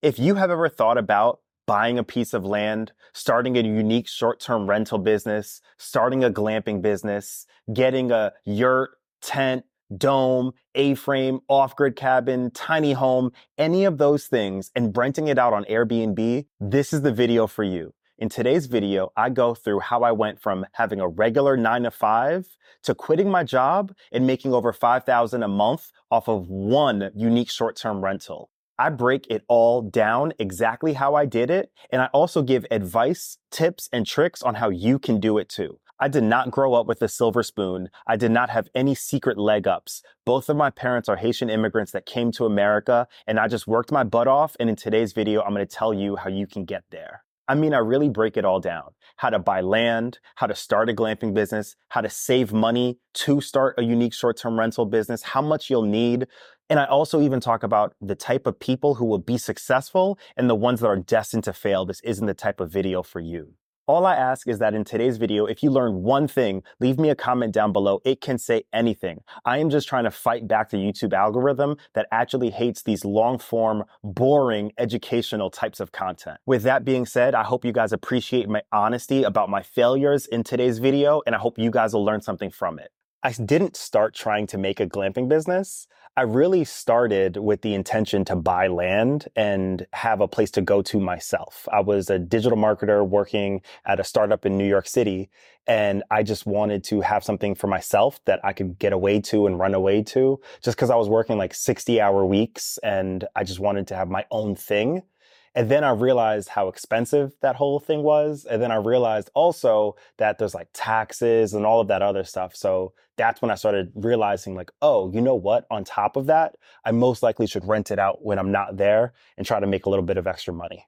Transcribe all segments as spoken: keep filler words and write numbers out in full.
If you have ever thought about buying a piece of land, starting a unique short-term rental business, starting a glamping business, getting a yurt, tent, dome, A-frame, off-grid cabin, tiny home, any of those things, and renting it out on Airbnb, this is the video for you. In today's video, I go through how I went from having a regular nine to five to quitting my job and making over five thousand dollars a month off of one unique short-term rental. I break it all down exactly how I did it, and I also give advice, tips, and tricks on how you can do it too. I did not grow up with a silver spoon. I did not have any secret leg ups. Both of my parents are Haitian immigrants that came to America, and I just worked my butt off, and in today's video, I'm gonna tell you how you can get there. I mean, I really break it all down. How to buy land, how to start a glamping business, how to save money to start a unique short-term rental business, how much you'll need. And I also even talk about the type of people who will be successful and the ones that are destined to fail. This isn't the type of video for you. All I ask is that in today's video, if you learn one thing, leave me a comment down below. It can say anything. I am just trying to fight back the YouTube algorithm that actually hates these long-form, boring, educational types of content. With that being said, I hope you guys appreciate my honesty about my failures in today's video, and I hope you guys will learn something from it. I didn't start trying to make a glamping business. I really started with the intention to buy land and have a place to go to myself. I was a digital marketer working at a startup in New York City, and I just wanted to have something for myself that I could get away to and run away to, just because I was working like sixty hour weeks and I just wanted to have my own thing. And then I realized how expensive that whole thing was. And then I realized also that there's like taxes and all of that other stuff. So that's when I started realizing like, oh, you know what? On top of that, I most likely should rent it out when I'm not there and try to make a little bit of extra money.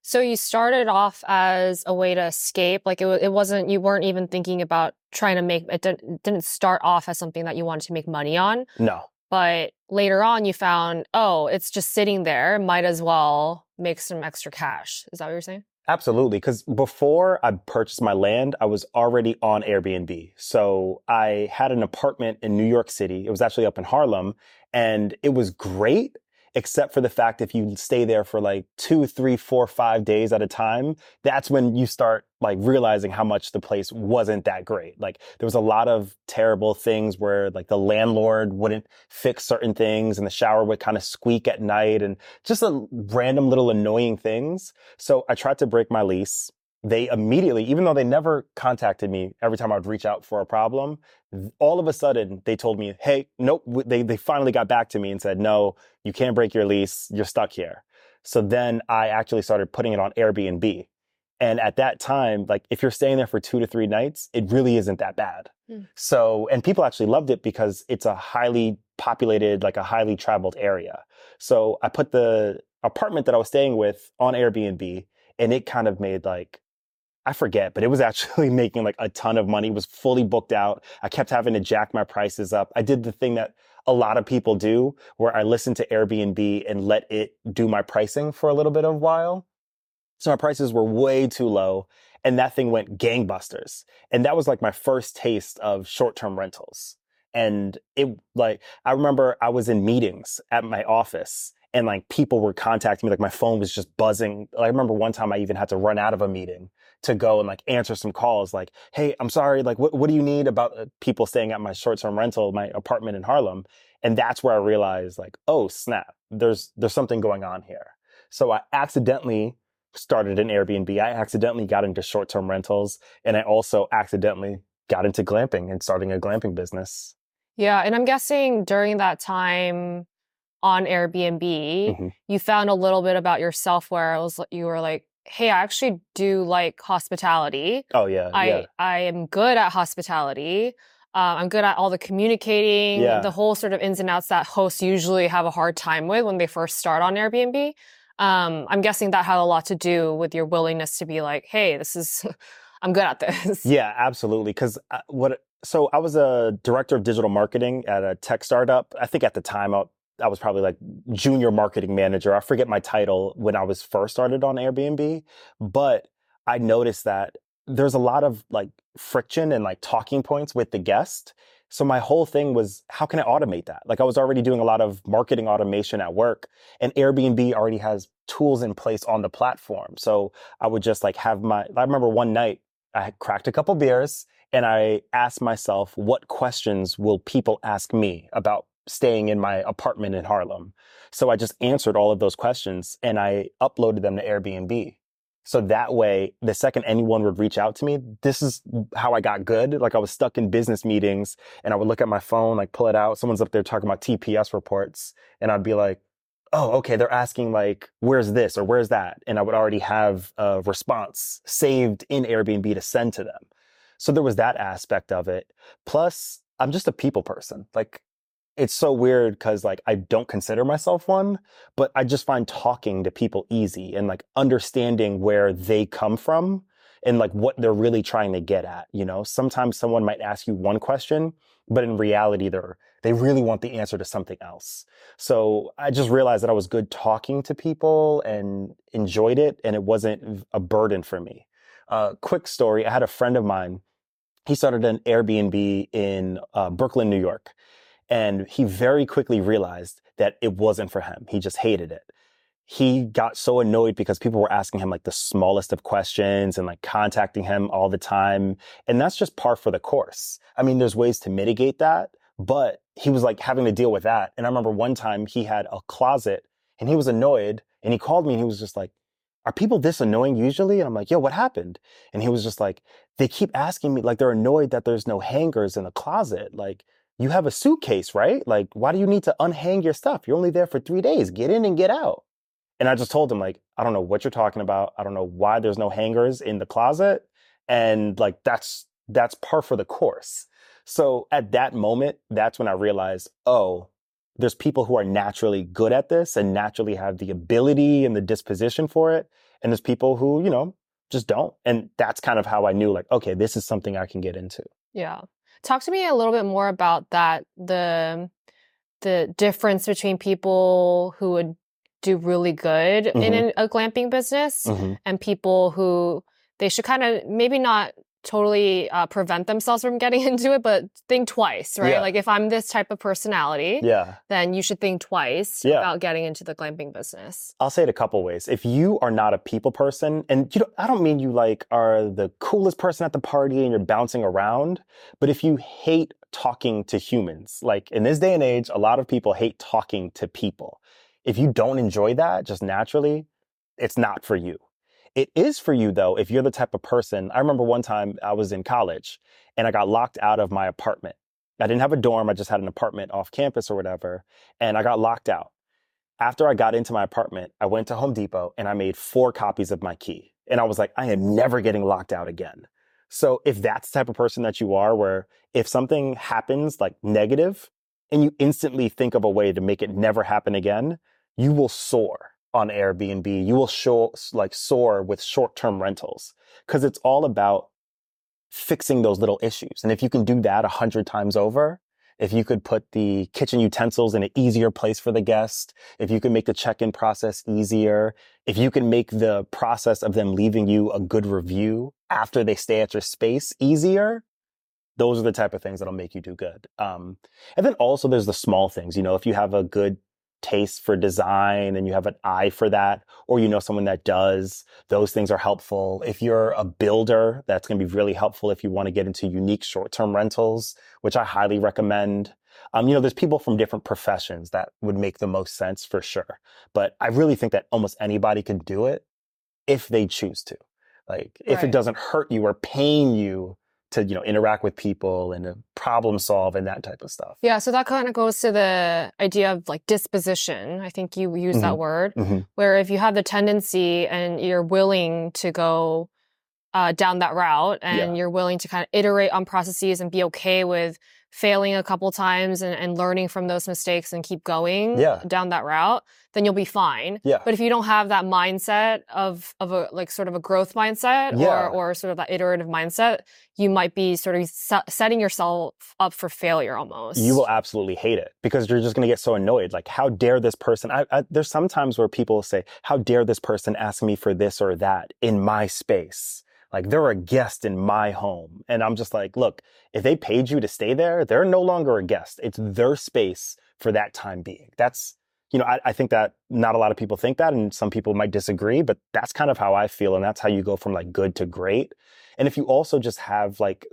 So you started off as a way to escape. Like it, it wasn't, you weren't even thinking about trying to make, it didn't, didn't start off as something that you wanted to make money on. No. But later on, you found, oh, it's just sitting there. Might as well make some extra cash. Is that what you're saying? Absolutely. Because before I purchased my land, I was already on Airbnb. So I had an apartment in New York City. It was actually up in Harlem. And it was great, except for the fact if you stay there for like two, three, four, five days at a time, that's when you start like realizing how much the place wasn't that great. Like there was a lot of terrible things where like the landlord wouldn't fix certain things and the shower would kind of squeak at night and just a random little annoying things. So I tried to break my lease. They immediately, even though they never contacted me every time I would reach out for a problem, all of a sudden they told me, hey, nope, they, they finally got back to me and said, no, you can't break your lease, you're stuck here. So then I actually started putting it on Airbnb. And at that time, like if you're staying there for two to three nights, it really isn't that bad. Mm. So, and people actually loved it because it's a highly populated, like a highly traveled area. So I put the apartment that I was staying with on Airbnb, and it kind of made like, I forget, but it was actually making like a ton of money. It was fully booked out. I kept having to jack my prices up. I did the thing that a lot of people do where I listened to Airbnb and let it do my pricing for a little bit of a while. So my prices were way too low, and that thing went gangbusters. And that was like my first taste of short-term rentals. And it like, I remember I was in meetings at my office and like people were contacting me, like my phone was just buzzing. Like, I remember one time I even had to run out of a meeting to go and like answer some calls like, hey, I'm sorry, like what, what do you need about uh, people staying at my short-term rental, my apartment in Harlem? And that's where I realized like, oh snap, there's there's something going on here. So I accidentally started an Airbnb. I accidentally got into short-term rentals, and I also accidentally got into glamping and starting a glamping business. Yeah, and I'm guessing during that time on Airbnb, mm-hmm. you found a little bit about yourself where it was, you were like, hey, I actually do like hospitality. Oh, yeah. I, yeah. I am good at hospitality. Uh, I'm good at all the communicating, yeah. the whole sort of ins and outs that hosts usually have a hard time with when they first start on Airbnb. Um, I'm guessing that had a lot to do with your willingness to be like, hey, this is, I'm good at this. Yeah, absolutely. Because what, so I was a director of digital marketing at a tech startup. I think at the time, I I was probably like junior marketing manager. I forget my title when I was first started on Airbnb, but I noticed that there's a lot of like friction and like talking points with the guest. So my whole thing was, how can I automate that? Like, I was already doing a lot of marketing automation at work, and Airbnb already has tools in place on the platform. So I would just like have my, I remember one night I had cracked a couple beers and I asked myself, what questions will people ask me about staying in my apartment in Harlem? So I just answered all of those questions and I uploaded them to Airbnb. So that way, the second anyone would reach out to me, this is how I got good. Like, I was stuck in business meetings and I would look at my phone, like pull it out. Someone's up there talking about T P S reports. And I'd be like, oh, okay, they're asking like, where's this or where's that? And I would already have a response saved in Airbnb to send to them. So there was that aspect of it. Plus, I'm just a people person. Like, it's so weird because like I don't consider myself one, but I just find talking to people easy and like understanding where they come from and like what they're really trying to get at. You know, sometimes someone might ask you one question, but in reality, they're they really want the answer to something else. So I just realized that I was good talking to people and enjoyed it, and it wasn't a burden for me. Uh, quick story: I had a friend of mine. He started an Airbnb in uh, Brooklyn, New York. And he very quickly realized that it wasn't for him. He just hated it. He got so annoyed because people were asking him like the smallest of questions and like contacting him all the time. And that's just par for the course. I mean, there's ways to mitigate that, but he was like having to deal with that. And I remember one time he had a closet and he was annoyed and he called me and he was just like, are people this annoying usually? And I'm like, yo, what happened? And he was just like, they keep asking me, like they're annoyed that there's no hangers in the closet. Like, you have a suitcase, right? Like, why do you need to unhang your stuff? You're only there for three days. Get in and get out. And I just told him, like, I don't know what you're talking about. I don't know why there's no hangers in the closet. And like, that's that's par for the course. So at that moment, that's when I realized, oh, there's people who are naturally good at this and naturally have the ability and the disposition for it. And there's people who, you know, just don't. And that's kind of how I knew, like, okay, this is something I can get into. Yeah. Talk to me a little bit more about that, the the difference between people who would do really good mm-hmm. in a glamping business mm-hmm. and people who they should kind of maybe not totally uh, prevent themselves from getting into it, but think twice, right? Yeah. Like, if I'm this type of personality, yeah. then you should think twice yeah. about getting into the glamping business. I'll say it a couple ways. If you are not a people person, and you don't, I don't mean you like are the coolest person at the party and you're bouncing around, but if you hate talking to humans, like in this day and age, a lot of people hate talking to people. If you don't enjoy that just naturally, it's not for you. It is for you, though, if you're the type of person. I remember one time I was in college and I got locked out of my apartment. I didn't have a dorm. I just had an apartment off campus or whatever. And I got locked out. After I got into my apartment, I went to Home Depot and I made four copies of my key. And I was like, I am never getting locked out again. So if that's the type of person that you are, where if something happens like negative and you instantly think of a way to make it never happen again, you will soar. On Airbnb, you will show, like soar with short-term rentals because it's all about fixing those little issues. And if you can do that a hundred times over, if you could put the kitchen utensils in an easier place for the guest, if you can make the check-in process easier, if you can make the process of them leaving you a good review after they stay at your space easier, those are the type of things that'll make you do good. Um, and then also there's the small things. You know, if you have a good taste for design and you have an eye for that, or you know someone that does, those things are helpful. If you're a builder, that's going to be really helpful if you want to get into unique short-term rentals, which I highly recommend. Um, you know, there's people from different professions that would make the most sense for sure. But I really think that almost anybody can do it if they choose to. Like, right. If it doesn't hurt you or pain you to, you know, interact with people and to problem solve and that type of stuff. Yeah, so that kind of goes to the idea of like disposition. I think you use mm-hmm. that word, mm-hmm. where if you have the tendency and you're willing to go uh, down that route and yeah. you're willing to kind of iterate on processes and be okay with failing a couple times and, and learning from those mistakes and keep going yeah. down that route, then you'll be fine. Yeah. But if you don't have that mindset of of a like sort of a growth mindset yeah. or or sort of that iterative mindset, you might be sort of setting yourself up for failure almost. You will absolutely hate it because you're just going to get so annoyed. Like, how dare this person? I, I, there's some times where people say, how dare this person ask me for this or that in my space? Like, they're a guest in my home. And I'm just like, look, if they paid you to stay there, they're no longer a guest. It's their space for that time being. That's, you know, I, I think that not a lot of people think that, and some people might disagree, but that's kind of how I feel. And that's how you go from like good to great. And if you also just have like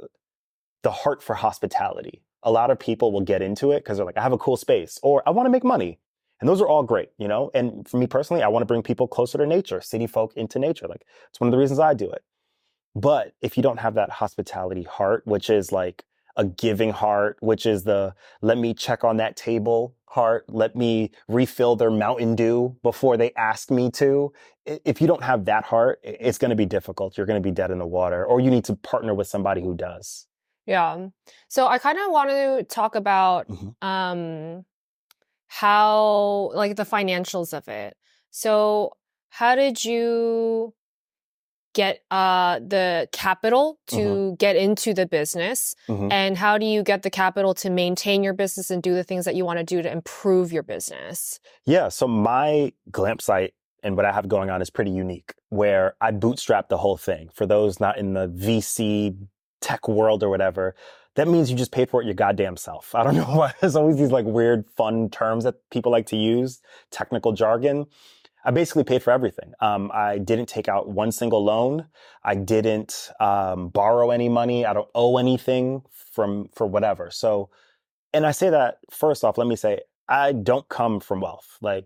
the heart for hospitality, a lot of people will get into it because they're like, I have a cool space, or I want to make money. And those are all great, you know? And for me personally, I want to bring people closer to nature, city folk into nature. Like, it's one of the reasons I do it. But if you don't have that hospitality heart, which is like a giving heart, which is the, let me check on that table heart, let me refill their Mountain Dew before they ask me to. If you don't have that heart, it's going to be difficult. You're going to be dead in the water, or you need to partner with somebody who does. Yeah. So I kind of want to talk about, mm-hmm. um, how, like, the financials of it. So how did you get uh the capital to mm-hmm. get into the business, mm-hmm. and how do you get the capital to maintain your business and do the things that you want to do to improve your business? Yeah, so my glamp site and what I have going on is pretty unique, where I bootstrapped the whole thing. For those not in the V C tech world or whatever, that means you just paid for it your goddamn self. I don't know why. There's always these like weird, fun terms that people like to use, technical jargon. I basically paid for everything. Um, I didn't take out one single loan. I didn't um, borrow any money. I don't owe anything from for whatever. So, and I say that, first off, let me say, I don't come from wealth. Like,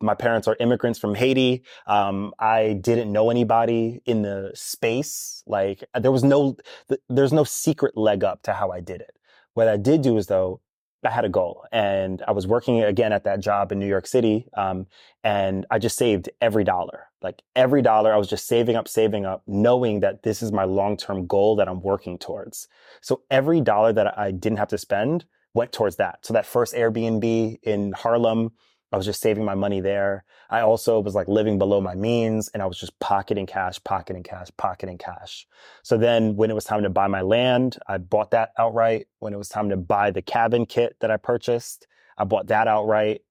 my parents are immigrants from Haiti. Um, I didn't know anybody in the space. Like, there was no, th- there's no secret leg up to how I did it. What I did do is, though, I had a goal, and I was working again at that job in New York City. Um, and I just saved every dollar, like every dollar. I was just saving up, saving up, knowing that this is my long-term goal that I'm working towards. So every dollar that I didn't have to spend went towards that. So that first Airbnb in Harlem, I was just saving my money there. I also was like living below my means, and I was just pocketing cash, pocketing cash, pocketing cash. So then when it was time to buy my land, I bought that outright. When it was time to buy the cabin kit that I purchased, I bought that outright.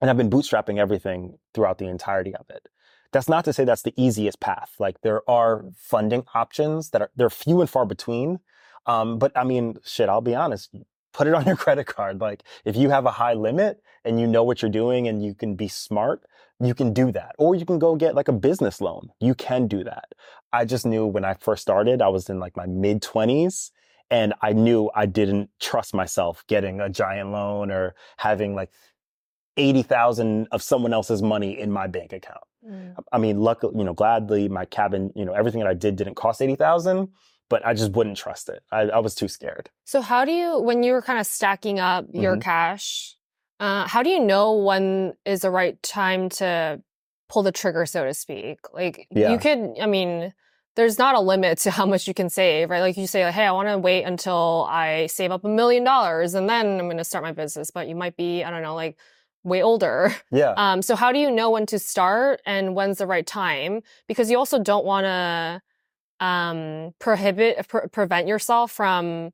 And I've been bootstrapping everything throughout the entirety of it. That's not to say that's the easiest path. Like, there are funding options that are, they're few and far between. Um, but I mean, shit, I'll be honest. Put it on your credit card. Like, if you have a high limit and you know what you're doing and you can be smart, you can do that. Or you can go get like a business loan. You can do that. I just knew when I first started, I was in like my mid twenties, and I knew I didn't trust myself getting a giant loan or having like eighty thousand of someone else's money in my bank account. Mm. I mean, luckily, you know, gladly my cabin, you know, everything that I did didn't cost eighty thousand. But I just wouldn't trust it. I, I was too scared. So how do you, when you were kind of stacking up your mm-hmm. cash, uh, how do you know when is the right time to pull the trigger, so to speak? Like, yeah. you could, I mean, there's not a limit to how much you can save, right? Like, you say, like, hey, I want to wait until I save up a million dollars and then I'm going to start my business. But you might be, I don't know, like, way older. Yeah. Um. So how do you know when to start and when's the right time? Because you also don't want to Um, prohibit, pre- prevent yourself from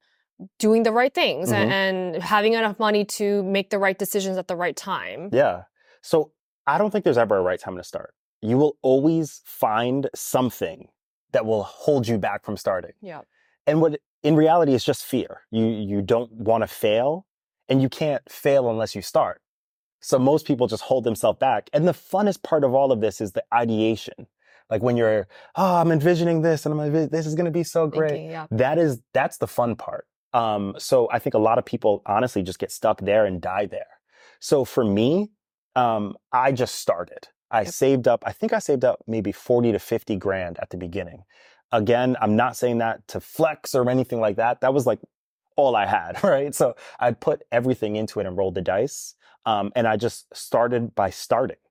doing the right things mm-hmm. and, and having enough money to make the right decisions at the right time. Yeah. So I don't think there's ever a right time to start. You will always find something that will hold you back from starting. Yeah. And what in reality is just fear. You you don't want to fail, and you can't fail unless you start. So most people just hold themselves back. And the funnest part of all of this is the ideation. Like, when you're, oh, I'm envisioning this, and I'm this is going to be so great. Thinking, yeah. That is, that's the fun part. Um, so I think a lot of people honestly just get stuck there and die there. So for me, um, I just started. I yep. saved up, I think I saved up maybe forty to fifty grand at the beginning. Again, I'm not saying that to flex or anything like that. That was like all I had, right? So I put everything into it and rolled the dice. Um, and I just started by starting.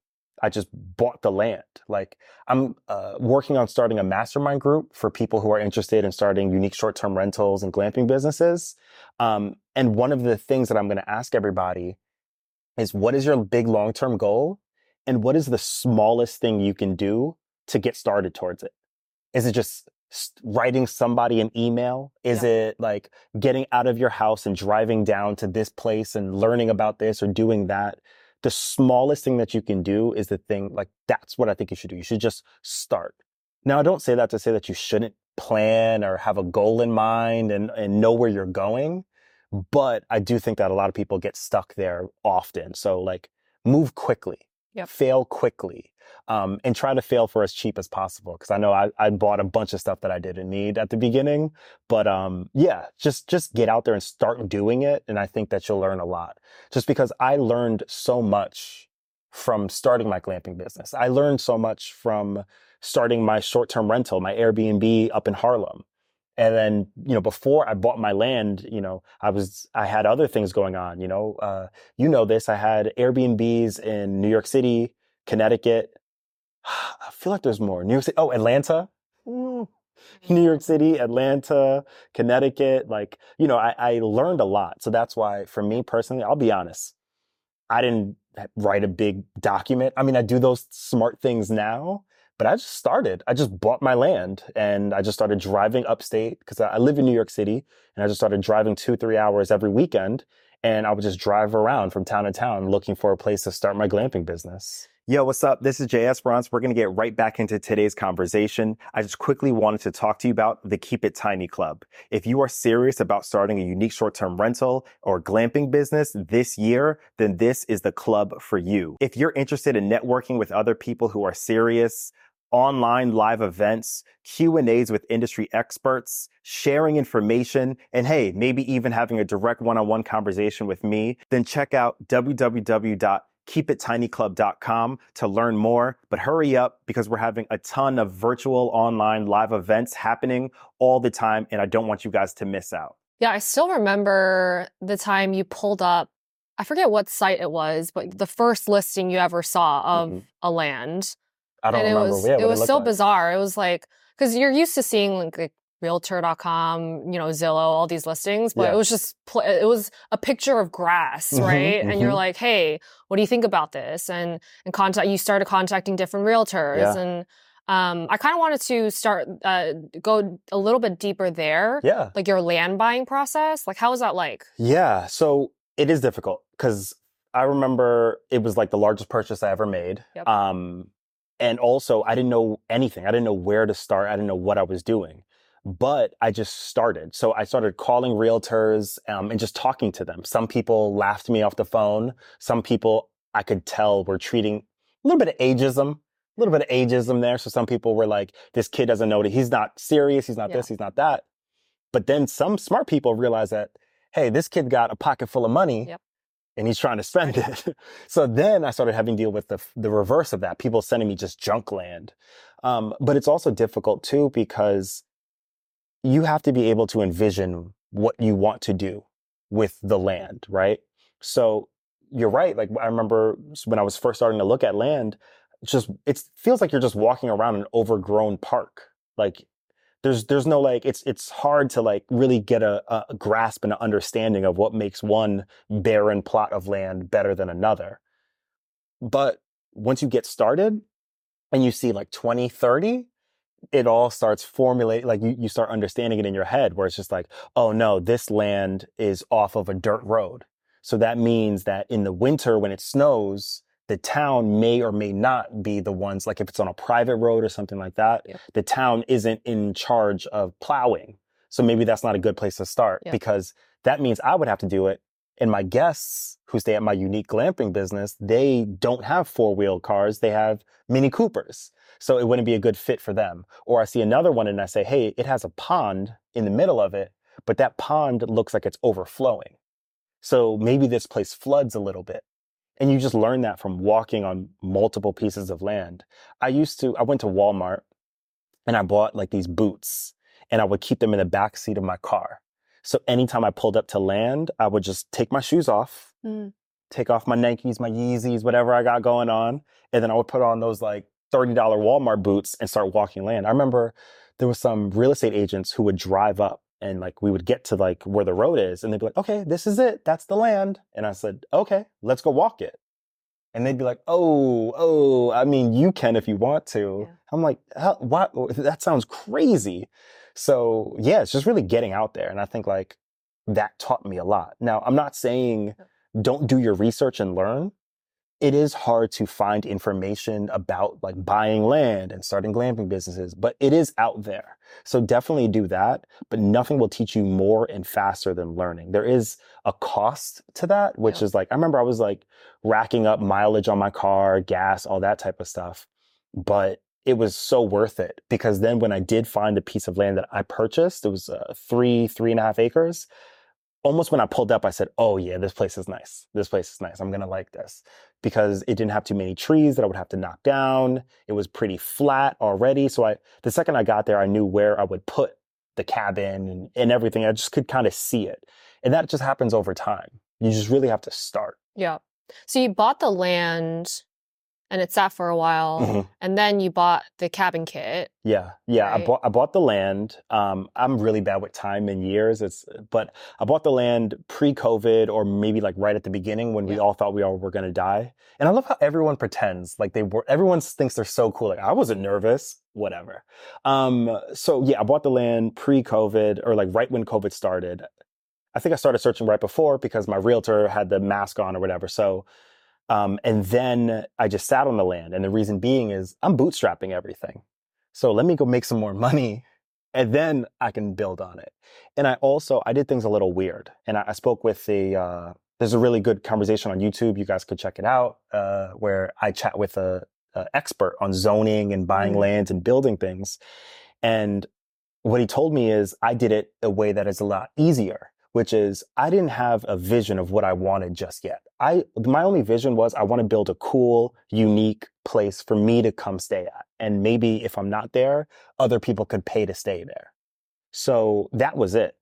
I just bought the land. Like, I'm uh, working on starting a mastermind group for people who are interested in starting unique short-term rentals and glamping businesses. Um, and one of the things that I'm going to ask everybody is, what is your big long-term goal? And what is the smallest thing you can do to get started towards it? Is it just writing somebody an email? Is yeah. it like getting out of your house and driving down to this place and learning about this or doing that? The smallest thing that you can do is the thing, like, that's what I think you should do. You should just start. Now, I don't say that to say that you shouldn't plan or have a goal in mind and, and know where you're going. But I do think that a lot of people get stuck there often. So like move quickly, yep. fail quickly, um, and try to fail for as cheap as possible. Because I know I, I bought a bunch of stuff that I didn't need at the beginning. But um, yeah, just just get out there and start doing it. And I think that you'll learn a lot. Just because I learned so much from starting my glamping business. I learned so much from starting my short-term rental, my Airbnb up in Harlem. And then, you know, before I bought my land, you know, I was, I had other things going on, you know, uh, you know this, I had Airbnbs in New York City, Connecticut. I feel like there's more. New York City, oh, Atlanta, mm. New York City, Atlanta, Connecticut. Like, you know, I, I learned a lot. So that's why for me personally, I'll be honest, I didn't write a big document. I mean, I do those smart things now. But I just started, I just bought my land and I just started driving upstate because I live in New York City and I just started driving two, three hours every weekend. And I would just drive around from town to town looking for a place to start my glamping business. Yo, what's up? This is Jay Esperance. We're going to get right back into today's conversation. I just quickly wanted to talk to you about the Keep It Tiny Club. If you are serious about starting a unique short-term rental or glamping business this year, then this is the club for you. If you're interested in networking with other people who are serious, online live events, Q and A's with industry experts, sharing information, and hey, maybe even having a direct one-on-one conversation with me, then check out w w w dot keep it tiny club dot com to learn more. But hurry up because we're having a ton of virtual online live events happening all the time, and I don't want you guys to miss out. Yeah, I still remember the time you pulled up, I forget what site it was, but the first listing you ever saw of mm-hmm. a land. I don't and remember. It was, yeah, it was it so like. bizarre. It was like, because you're used to seeing like, like realtor dot com, you know, Zillow, all these listings, but yeah. it was just, pl- it was a picture of grass, mm-hmm, right? Mm-hmm. And you're like, hey, what do you think about this? And and contact, you started contacting different realtors. Yeah. And um, I kind of wanted to start, uh, go a little bit deeper there. Yeah. Like your land buying process. Like, how was that like? Yeah. So it is difficult because I remember it was like the largest purchase I ever made. Yep. Um, And also, I didn't know anything. I didn't know where to start. I didn't know what I was doing. But I just started. So I started calling realtors um, and just talking to them. Some people laughed me off the phone. Some people I could tell were treating a little bit of ageism, a little bit of ageism there. So some people were like, this kid doesn't know that he's not serious. He's not yeah. this, he's not that. But then some smart people realized that, hey, this kid got a pocket full of money. Yep. And he's trying to spend it. So then I started having to deal with the the reverse of that. People sending me just junk land. Um, but it's also difficult too, because you have to be able to envision what you want to do with the land, right? So you're right. Like I remember when I was first starting to look at land, just, it feels like you're just walking around an overgrown park. Like there's, there's no like, it's, it's hard to like really get a, a grasp and an understanding of what makes one barren plot of land better than another. But once you get started and you see like twenty, thirty, it all starts formulating, like you, you start understanding it in your head where it's just like, oh no, this land is off of a dirt road. So that means that in the winter when it snows, the town may or may not be the ones, like if it's on a private road or something like that, yeah. the town isn't in charge of plowing. So maybe that's not a good place to start yeah. because that means I would have to do it. And my guests who stay at my unique glamping business, they don't have four-wheel cars. They have Mini Coopers. So it wouldn't be a good fit for them. Or I see another one and I say, hey, it has a pond in the middle of it, but that pond looks like it's overflowing. So maybe this place floods a little bit. And you just learn that from walking on multiple pieces of land. I used to, I went to Walmart and I bought like these boots and I would keep them in the backseat of my car. So anytime I pulled up to land, I would just take my shoes off, mm. take off my Nikes, my Yeezys, whatever I got going on. And then I would put on those like thirty dollars Walmart boots and start walking land. I remember there was some real estate agents who would drive up and like we would get to like where the road is and they'd be like, okay, this is it. That's the land. And I said, okay, let's go walk it. And they'd be like, oh, oh, I mean, you can if you want to. Yeah. I'm like, how, what? That sounds crazy. So yeah, it's just really getting out there. And I think like that taught me a lot. Now, I'm not saying don't do your research and learn, it is hard to find information about like buying land and starting glamping businesses, but it is out there. So definitely do that, but nothing will teach you more and faster than learning. There is a cost to that, which yeah. is like, I remember I was like racking up mileage on my car, gas, all that type of stuff, but it was so worth it, because then when I did find the piece of land that I purchased, it was uh, three, three and a half acres. Almost when I pulled up, I said, oh yeah, this place is nice. This place is nice. I'm going to like this, because it didn't have too many trees that I would have to knock down. It was pretty flat already. So I, the second I got there, I knew where I would put the cabin and, and everything. I just could kind of see it. And that just happens over time. You just really have to start. Yeah. So you bought the land and it sat for a while, mm-hmm. and then you bought the cabin kit. Yeah, yeah. Right? I bought I bought the land. Um, I'm really bad with time and years. It's but I bought the land pre-COVID, or maybe like right at the beginning when yeah. we all thought we all were gonna die. And I love how everyone pretends like they were. Everyone thinks they're so cool. Like I wasn't nervous, whatever. Um, so yeah, I bought the land pre-COVID, or like right when COVID started. I think I started searching right before because my realtor had the mask on or whatever. So. Um, and then I just sat on the land. And the reason being is I'm bootstrapping everything. So let me go make some more money and then I can build on it. And I also, I did things a little weird. And I, I spoke with the, uh, there's a really good conversation on YouTube. You guys could check it out, uh, where I chat with a, a expert on zoning and buying mm-hmm. lands and building things. And what he told me is I did it a way that is a lot easier, which is I didn't have a vision of what I wanted just yet. I my only vision was I want to build a cool, unique place for me to come stay at. And maybe if I'm not there, other people could pay to stay there. So that was it.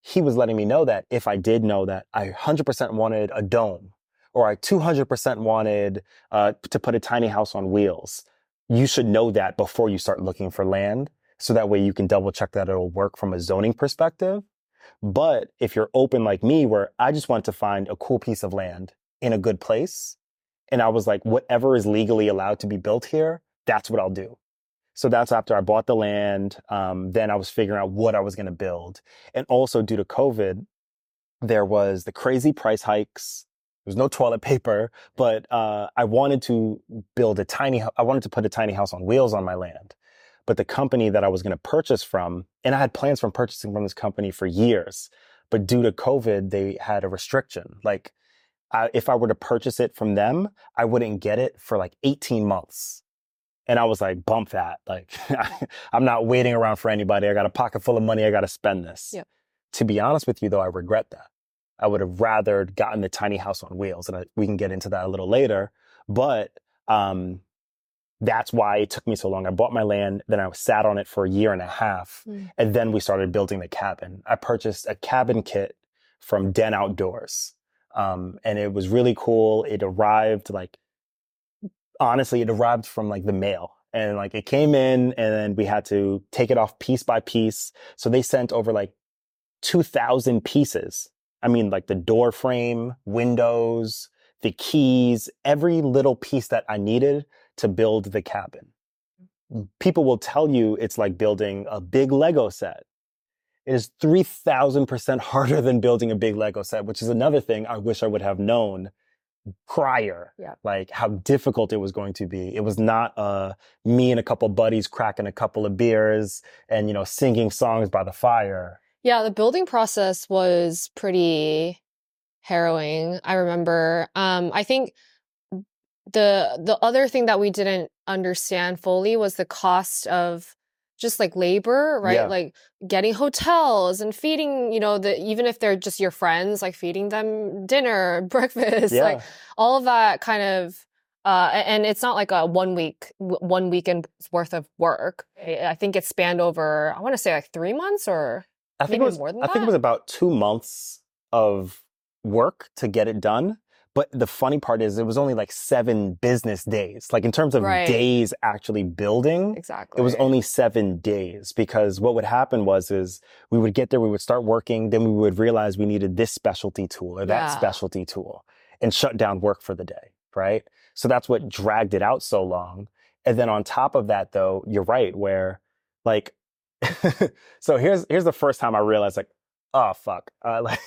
He was letting me know that if I did know that, I one hundred percent wanted a dome, or I two hundred percent wanted uh, to put a tiny house on wheels. You should know that before you start looking for land. So that way you can double check that it'll work from a zoning perspective. But if you're open like me, where I just want to find a cool piece of land in a good place, and I was like, whatever is legally allowed to be built here, that's what I'll do. So that's after I bought the land. Um, then I was figuring out what I was going to build. And also due to COVID, there was the crazy price hikes. There was no toilet paper, but uh, I wanted to build a tiny, I wanted to put a tiny house on wheels on my land. But the company that I was going to purchase from, and I had plans from purchasing from this company for years, but due to COVID, they had a restriction. Like I, if I were to purchase it from them, I wouldn't get it for like eighteen months. And I was like, bump that. Like I'm not waiting around for anybody. I got a pocket full of money. I got to spend this. Yep. To be honest with you though, I regret that. I would have rather gotten the tiny house on wheels, and I, we can get into that a little later, but, um, that's why it took me so long. I bought my land, then I sat on it for a year and a half, mm. and then we started building the cabin. I purchased a cabin kit from Den Outdoors, um, and it was really cool. It arrived like, honestly, it arrived from like the mail, and like it came in, and then we had to take it off piece by piece. So they sent over like two thousand pieces. I mean, like the door frame, windows, the keys, every little piece that I needed to build the cabin. People will tell you it's like building a big Lego set. It is three thousand percent harder than building a big Lego set, which is another thing I wish I would have known prior, yeah. like how difficult it was going to be. It was not uh, me and a couple buddies cracking a couple of beers and, you know, singing songs by the fire. Yeah, the building process was pretty harrowing, I remember. Um, I think The the other thing that we didn't understand fully was the cost of just like labor, right? Yeah. Like getting hotels and feeding, you know, the even if they're just your friends, like feeding them dinner, breakfast, yeah. like all of that kind of. Uh, and it's not like a one week, one weekend worth of work. I think it spanned over, I want to say like three months or I think it was more than that. I think it was about two months of work to get it done. But the funny part is it was only like seven business days. Like in terms of right. days actually building, exactly. it was only seven days because what would happen was is we would get there, we would start working, then we would realize we needed this specialty tool or that yeah. specialty tool and shut down work for the day, right? So that's what dragged it out so long. And then on top of that though, you're right, where like, so here's here's the first time I realized like, oh fuck, uh, like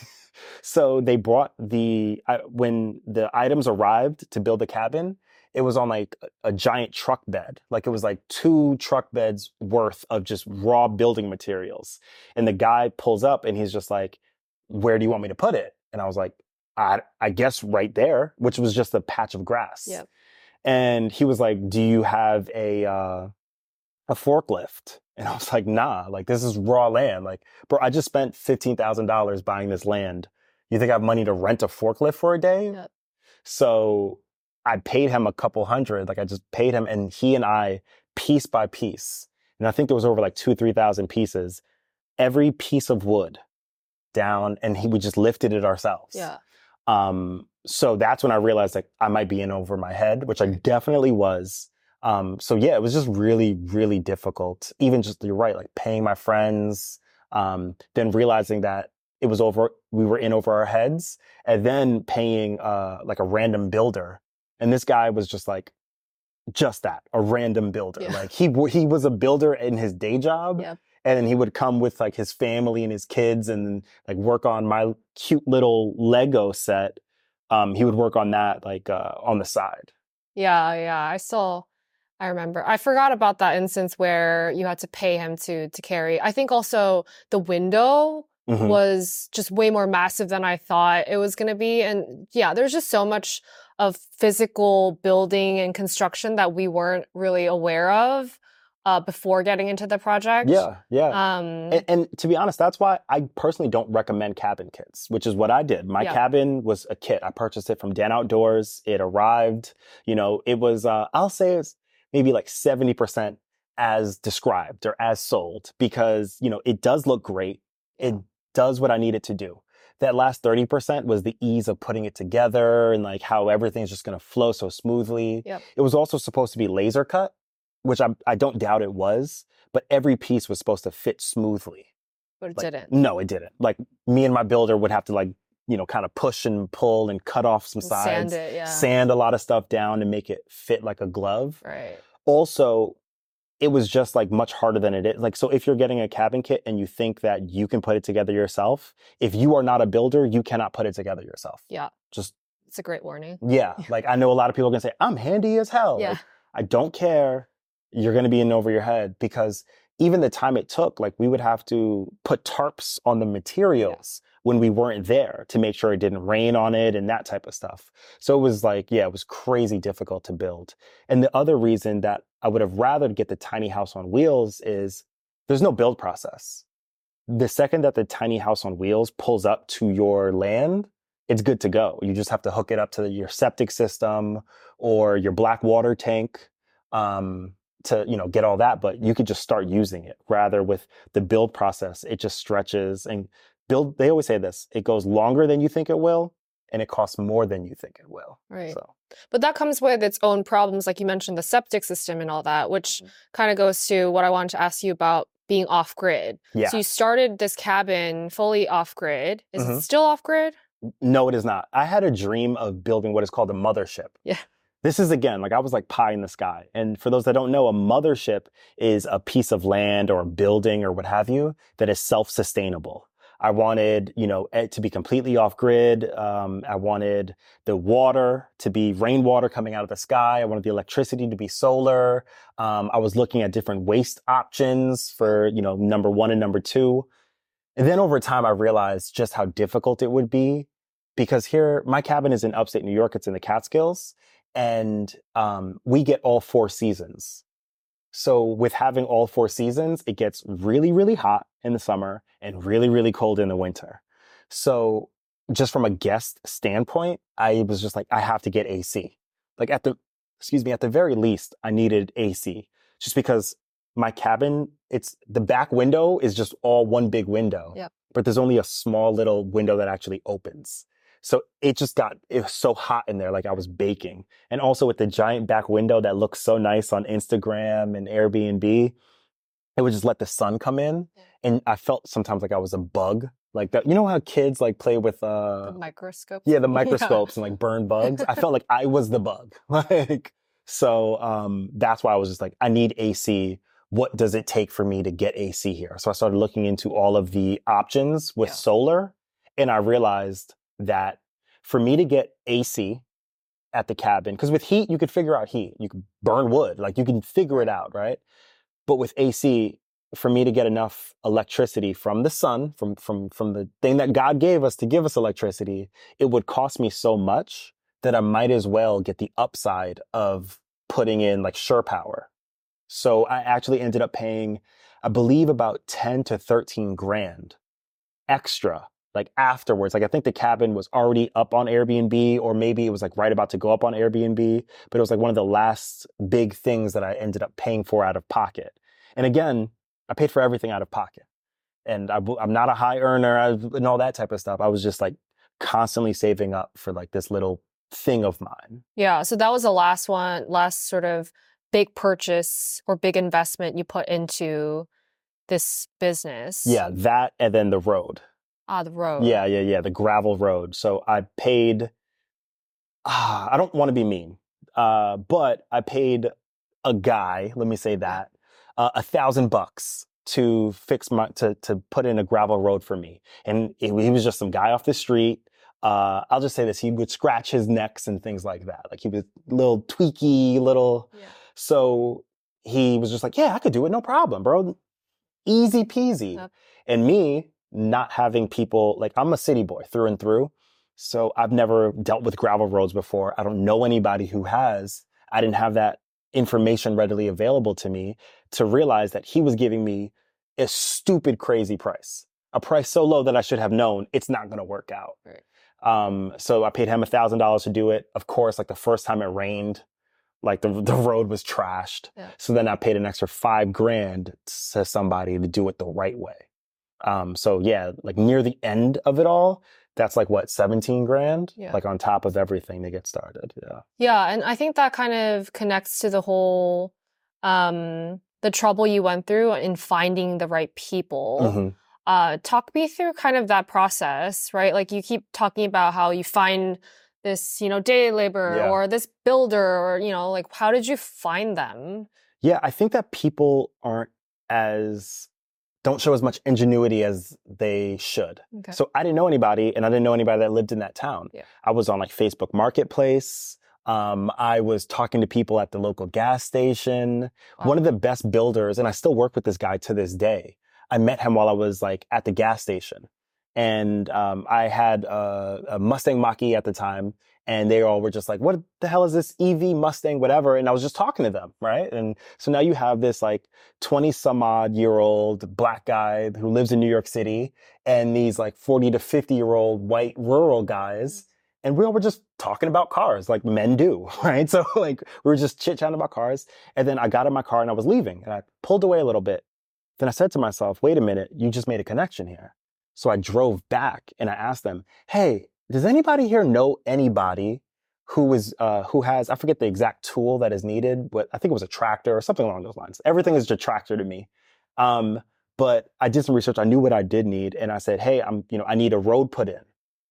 So they brought the, I, when the items arrived to build the cabin, it was on like a, a giant truck bed. Like it was like two truck beds worth of just raw building materials. And the guy pulls up and he's just like, where do you want me to put it? And I was like, I, I guess right there, which was just a patch of grass. Yep. And he was like, do you have a, uh, a forklift? And I was like, nah, like this is raw land. Like, bro, I just spent fifteen thousand dollars buying this land. You think I have money to rent a forklift for a day? Yep. So I paid him a couple hundred. Like I just paid him, and he and I, piece by piece, and I think there was over like two, three thousand pieces, every piece of wood down, and he, we just lifted it ourselves. Yeah. Um, so that's when I realized like I might be in over my head, which I definitely was. Um, so yeah, it was just really, really difficult. Even just, you're right, like paying my friends, um, then realizing that it was over, we were in over our heads, and then paying, uh, like a random builder. And this guy was just like, just that, a random builder. Yeah. Like he, he was a builder in his day job. Yeah. And then he would come with like his family and his kids and like work on my cute little Lego set. Um, he would work on that like uh, on the side. Yeah, yeah. I still, I remember. I forgot about that instance where you had to pay him to to carry. I think also the window mm-hmm. was just way more massive than I thought it was going to be. And yeah, there's just so much of physical building and construction that we weren't really aware of. Uh, before getting into the project. Yeah, yeah. Um, and, and to be honest, that's why I personally don't recommend cabin kits, which is what I did. My yeah. cabin was a kit. I purchased it from Dan Outdoors. It arrived. You know, it was, uh, I'll say it's maybe like seventy percent as described or as sold, because, you know, it does look great. It does what I need it to do. That last thirty percent was the ease of putting it together and like how everything's just going to flow so smoothly. Yep. It was also supposed to be laser cut, which I I don't doubt it was, but every piece was supposed to fit smoothly. But it like, didn't. No, it didn't. Like me and my builder would have to like, you know, kind of push and pull and cut off some and sides, sand it, yeah. sand a lot of stuff down and make it fit like a glove. Right. Also, it was just like much harder than it is. Like, so if you're getting a cabin kit and you think that you can put it together yourself, if you are not a builder, you cannot put it together yourself. Yeah. Just. It's a great warning. Yeah. Like I know a lot of people are going to say, I'm handy as hell. Yeah. Like, I don't care. You're going to be in over your head, because even the time it took, like we would have to put tarps on the materials yeah. when we weren't there to make sure it didn't rain on it and that type of stuff. So it was like, yeah, it was crazy difficult to build. And the other reason that I would have rather get the tiny house on wheels is there's no build process. The second that the tiny house on wheels pulls up to your land, it's good to go. You just have to hook it up to your septic system or your black water tank. Um, to, you know, get all that, but you could just start using it. Rather with the build process, it just stretches and build. They always say this, it goes longer than you think it will, and it costs more than you think it will. Right. So. But that comes with its own problems. Like you mentioned, the septic system and all that, which mm-hmm. kind of goes to what I wanted to ask you about being off grid. Yeah. So you started this cabin fully off grid. Is mm-hmm. it still off grid? No, it is not. I had a dream of building what is called a mothership. Yeah. This is, again, like I was like pie in the sky. And for those that don't know, a mothership is a piece of land or a building or what have you that is self-sustainable. I wanted, you know, it to be completely off-grid. Um, I wanted the water to be rainwater coming out of the sky. I wanted the electricity to be solar. Um, I was looking at different waste options for, you know, number one and number two. And then over time, I realized just how difficult it would be, because here, my cabin is in upstate New York. It's in the Catskills. And um, we get all four seasons. So with having all four seasons, it gets really, really hot in the summer and really, really cold in the winter. So just from a guest standpoint, I was just like, I have to get A C. Like at the, excuse me, at the very least, I needed A C, just because my cabin, it's the back window is just all one big window, yep. but there's only a small little window that actually opens. So it just got, it was so hot in there, like I was baking. And also with the giant back window that looks so nice on Instagram and Airbnb, it would just let the sun come in. And I felt sometimes like I was a bug. Like that, you know how kids like play with uh, the microscopes? Yeah, the microscopes yeah. and like burn bugs. I felt like I was the bug. Like, so um, that's why I was just like, I need A C. What does it take for me to get A C here? So I started looking into all of the options with yeah. solar. And I realized that for me to get A C at the cabin, because with heat, you could figure out heat. You could burn wood. Like, you can figure it out, right? But with A C, for me to get enough electricity from the sun, from from from the thing that God gave us to give us electricity, it would cost me so much that I might as well get the upside of putting in like Sure Power. So I actually ended up paying, I believe, about ten to thirteen grand extra, like afterwards. Like, I think the cabin was already up on Airbnb, or maybe it was like right about to go up on Airbnb, but it was like one of the last big things that I ended up paying for out of pocket. And again, I paid for everything out of pocket, and I, I'm not a high earner and all that type of stuff. I was just like constantly saving up for like this little thing of mine. Yeah. So that was the last one, last sort of big purchase or big investment you put into this business. Yeah. That, and then the road. Ah, the road. Yeah. Yeah. Yeah. The gravel road. So I paid, uh, I don't want to be mean, uh, but I paid a guy, let me say that, a uh, thousand bucks to fix my, to, to put in a gravel road for me. And he was just some guy off the street. Uh, I'll just say this. He would scratch his necks and things like that. Like, he was a little tweaky, little. Yeah. So he was just like, yeah, I could do it. No problem, bro. Easy peasy. Okay. And me not having people, like, I'm a city boy through and through. So I've never dealt with gravel roads before. I don't know anybody who has. I didn't have that information readily available to me to realize that he was giving me a stupid, crazy price, a price so low that I should have known it's not going to work out. Right. Um, so I paid him a thousand dollars to do it. Of course, like the first time it rained, like the, the road was trashed. Yeah. So then I paid an extra five grand to somebody to do it the right way. Um, so yeah, like near the end of it all, that's like what, seventeen grand, yeah. Like on top of everything to get started. Yeah. Yeah. And I think that kind of connects to the whole, um, the trouble you went through in finding the right people. Mm-hmm. Uh, talk me through kind of that process, right? Like, you keep talking about how you find this, you know, day laborer, yeah, or this builder, or, you know, like, how did you find them? Yeah. I think that people aren't as, don't show as much ingenuity as they should. Okay. So I didn't know anybody, and I didn't know anybody that lived in that town. Yeah. I was on like Facebook Marketplace. Um, I was talking to people at the local gas station. Wow. One of the best builders, and I still work with this guy to this day. I met him while I was like at the gas station. And um, I had a, a Mustang Mach-E at the time, and they all were just like, what the hell is this E V Mustang, whatever? And I was just talking to them, right? And so now you have this like twenty some odd year old black guy who lives in New York City, and these like forty to fifty year old white rural guys. And we all were just talking about cars like men do, right? So like we were just chit-chatting about cars. And then I got in my car and I was leaving, and I pulled away a little bit. Then I said to myself, wait a minute, you just made a connection here. So I drove back and I asked them, hey, does anybody here know anybody who is uh, who has, I forget the exact tool that is needed, but I think it was a tractor or something along those lines. Everything is a tractor to me. Um, but I did some research. I knew what I did need. And I said, hey, I'm, you know, I need a road put in.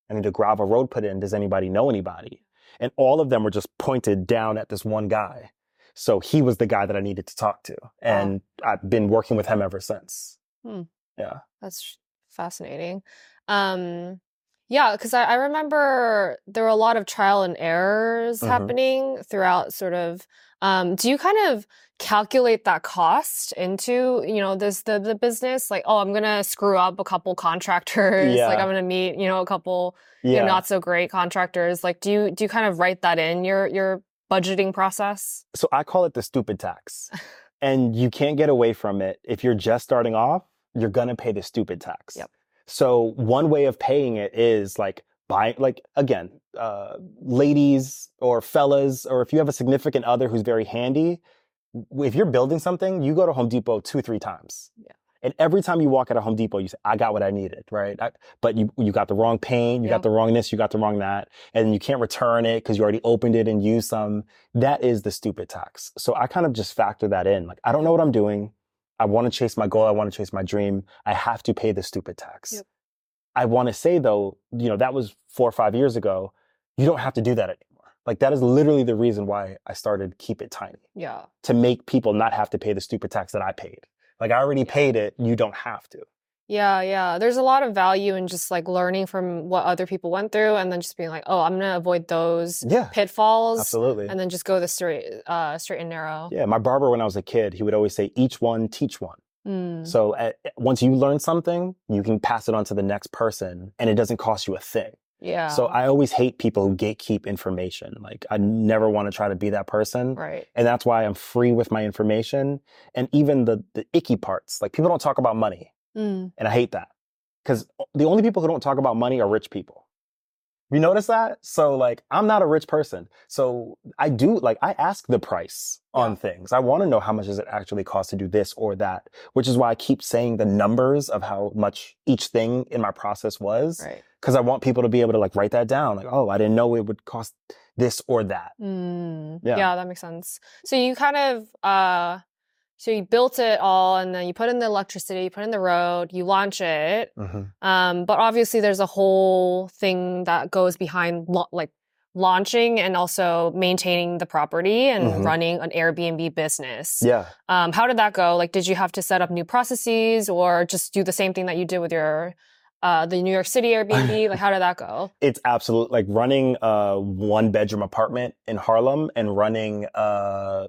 I need a gravel road put in. Does anybody know anybody? And all of them were just pointed down at this one guy. So he was the guy that I needed to talk to. And wow. I've been working with him ever since. Hmm. Yeah. That's fascinating. Um... Yeah, because I, I remember there were a lot of trial and errors, mm-hmm, happening throughout sort of, um, do you kind of calculate that cost into, you know, this the, the business? Like, oh, I'm going to screw up a couple contractors. Yeah. Like, I'm going to meet, you know, a couple, yeah, you know, not so great contractors. Like, do you do you kind of write that in your your budgeting process? So I call it the stupid tax. And you can't get away from it. If you're just starting off, you're going to pay the stupid tax. Yep. So one way of paying it is like buying, like, again, uh, ladies or fellas, or if you have a significant other who's very handy, if you're building something, you go to Home Depot two, three times. Yeah. And every time you walk out of Home Depot, you say, I got what I needed, right? I, but you you got the wrong paint, you yeah. got the wrong this, you got the wrong that, and you can't return it because you already opened it and used some. That is the stupid tax. So I kind of just factor that in. Like, I don't know what I'm doing. I want to chase my goal. I want to chase my dream. I have to pay the stupid tax. Yep. I want to say, though, you know, that was four or five years ago. You don't have to do that anymore. Like, that is literally the reason why I started Keep It Tiny. Yeah. To make people not have to pay the stupid tax that I paid. Like, I already yeah. paid it. You don't have to. Yeah, yeah. There's a lot of value in just like learning from what other people went through, and then just being like, "Oh, I'm gonna avoid those Yeah, pitfalls," absolutely. and then just go the straight, uh, straight and narrow. Yeah, my barber when I was a kid, he would always say, "Each one, teach one." Mm. So at, once you learn something, you can pass it on to the next person, and it doesn't cost you a thing. Yeah. So I always hate people who gatekeep information. Like I never want to try to be that person. Right. And that's why I'm free with my information. And even the, the icky parts, like people don't talk about money. Mm. And I hate that. Because the only people who don't talk about money are rich people. You notice that? So like, I'm not a rich person. So I do, like, I ask the price yeah. on things. I want to know how much does it actually cost to do this or that, which is why I keep saying the numbers of how much each thing in my process was. Right. Because I want people to be able to like write that down. Like, oh, I didn't know it would cost this or that. Mm. Yeah. yeah, that makes sense. So you kind of, uh, so you built it all, and then you put in the electricity, you put in the road, you launch it. Mm-hmm. Um, but obviously there's a whole thing that goes behind lo- like launching and also maintaining the property and mm-hmm. running an Airbnb business. Yeah. Um, how did that go? Like, did you have to set up new processes or just do the same thing that you did with your... Uh, the New York City Airbnb, like how did that go? It's absolute, like running a one bedroom apartment in Harlem and running uh,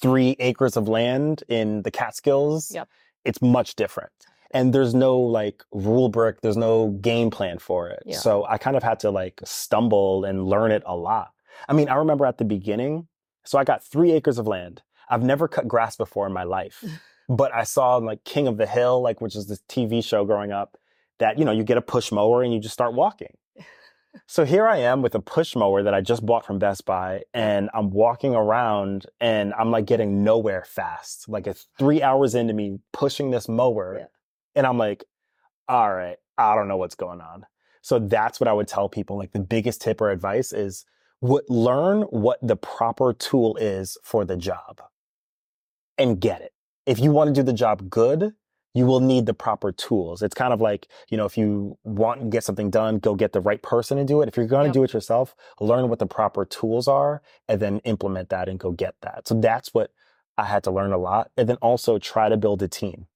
three acres of land in the Catskills. Yep. It's much different. And there's no like rule book, there's no game plan for it. Yeah. So I kind of had to like stumble and learn it a lot. I mean, I remember at the beginning, so I got three acres of land. I've never cut grass before in my life, but I saw like King of the Hill, like which is this T V show growing up. That, you know, you get a push mower and you just start walking. So here I am with a push mower that I just bought from Best Buy, and I'm walking around and I'm like getting nowhere fast. Like it's three hours into me pushing this mower yeah. and I'm like, all right, I don't know what's going on. So that's what I would tell people. Like the biggest tip or advice is what, learn what the proper tool is for the job and get it. If you want to do the job good, you will need the proper tools. It's kind of like, you know, if you want to get something done, go get the right person to do it. If you're going to yep. do it yourself, learn what the proper tools are and then implement that and go get that. So that's what I had to learn a lot. And then also try to build a team.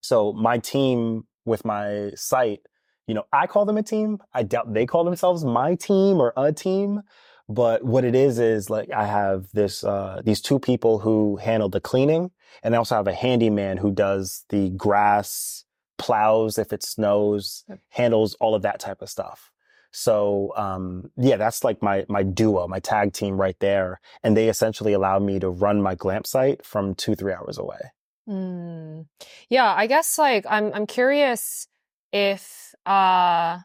So my team with my site, you know, I call them a team. I doubt they call themselves my team or a team. But what it is, is like I have this, uh, these two people who handle the cleaning, and I also have a handyman who does the grass, plows if it snows, okay. handles all of that type of stuff. So, um, yeah, that's like my, my duo, my tag team right there. And they essentially allow me to run my glamp site from two, three hours away. Mm. Yeah. I guess like, I'm, I'm curious if, uh,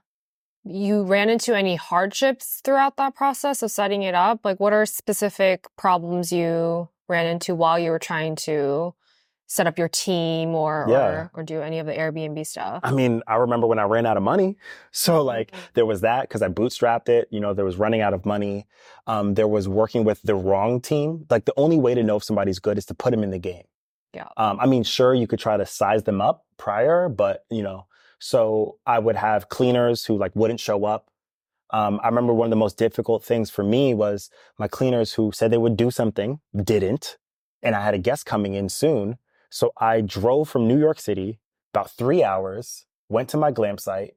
you ran into any hardships throughout that process of setting it up? Like, what are specific problems you ran into while you were trying to set up your team or yeah. or, or do any of the Airbnb stuff? I mean, I remember when I ran out of money. So, like, there was that because I bootstrapped it. You know, there was running out of money. Um, there was working with the wrong team. Like, the only way to know if somebody's good is to put them in the game. Yeah. Um, I mean, sure, you could try to size them up prior, but, you know, so I would have cleaners who like wouldn't show up. Um, I remember one of the most difficult things for me was my cleaners who said they would do something, didn't. And I had a guest coming in soon. So I drove from New York City about three hours, went to my glam site,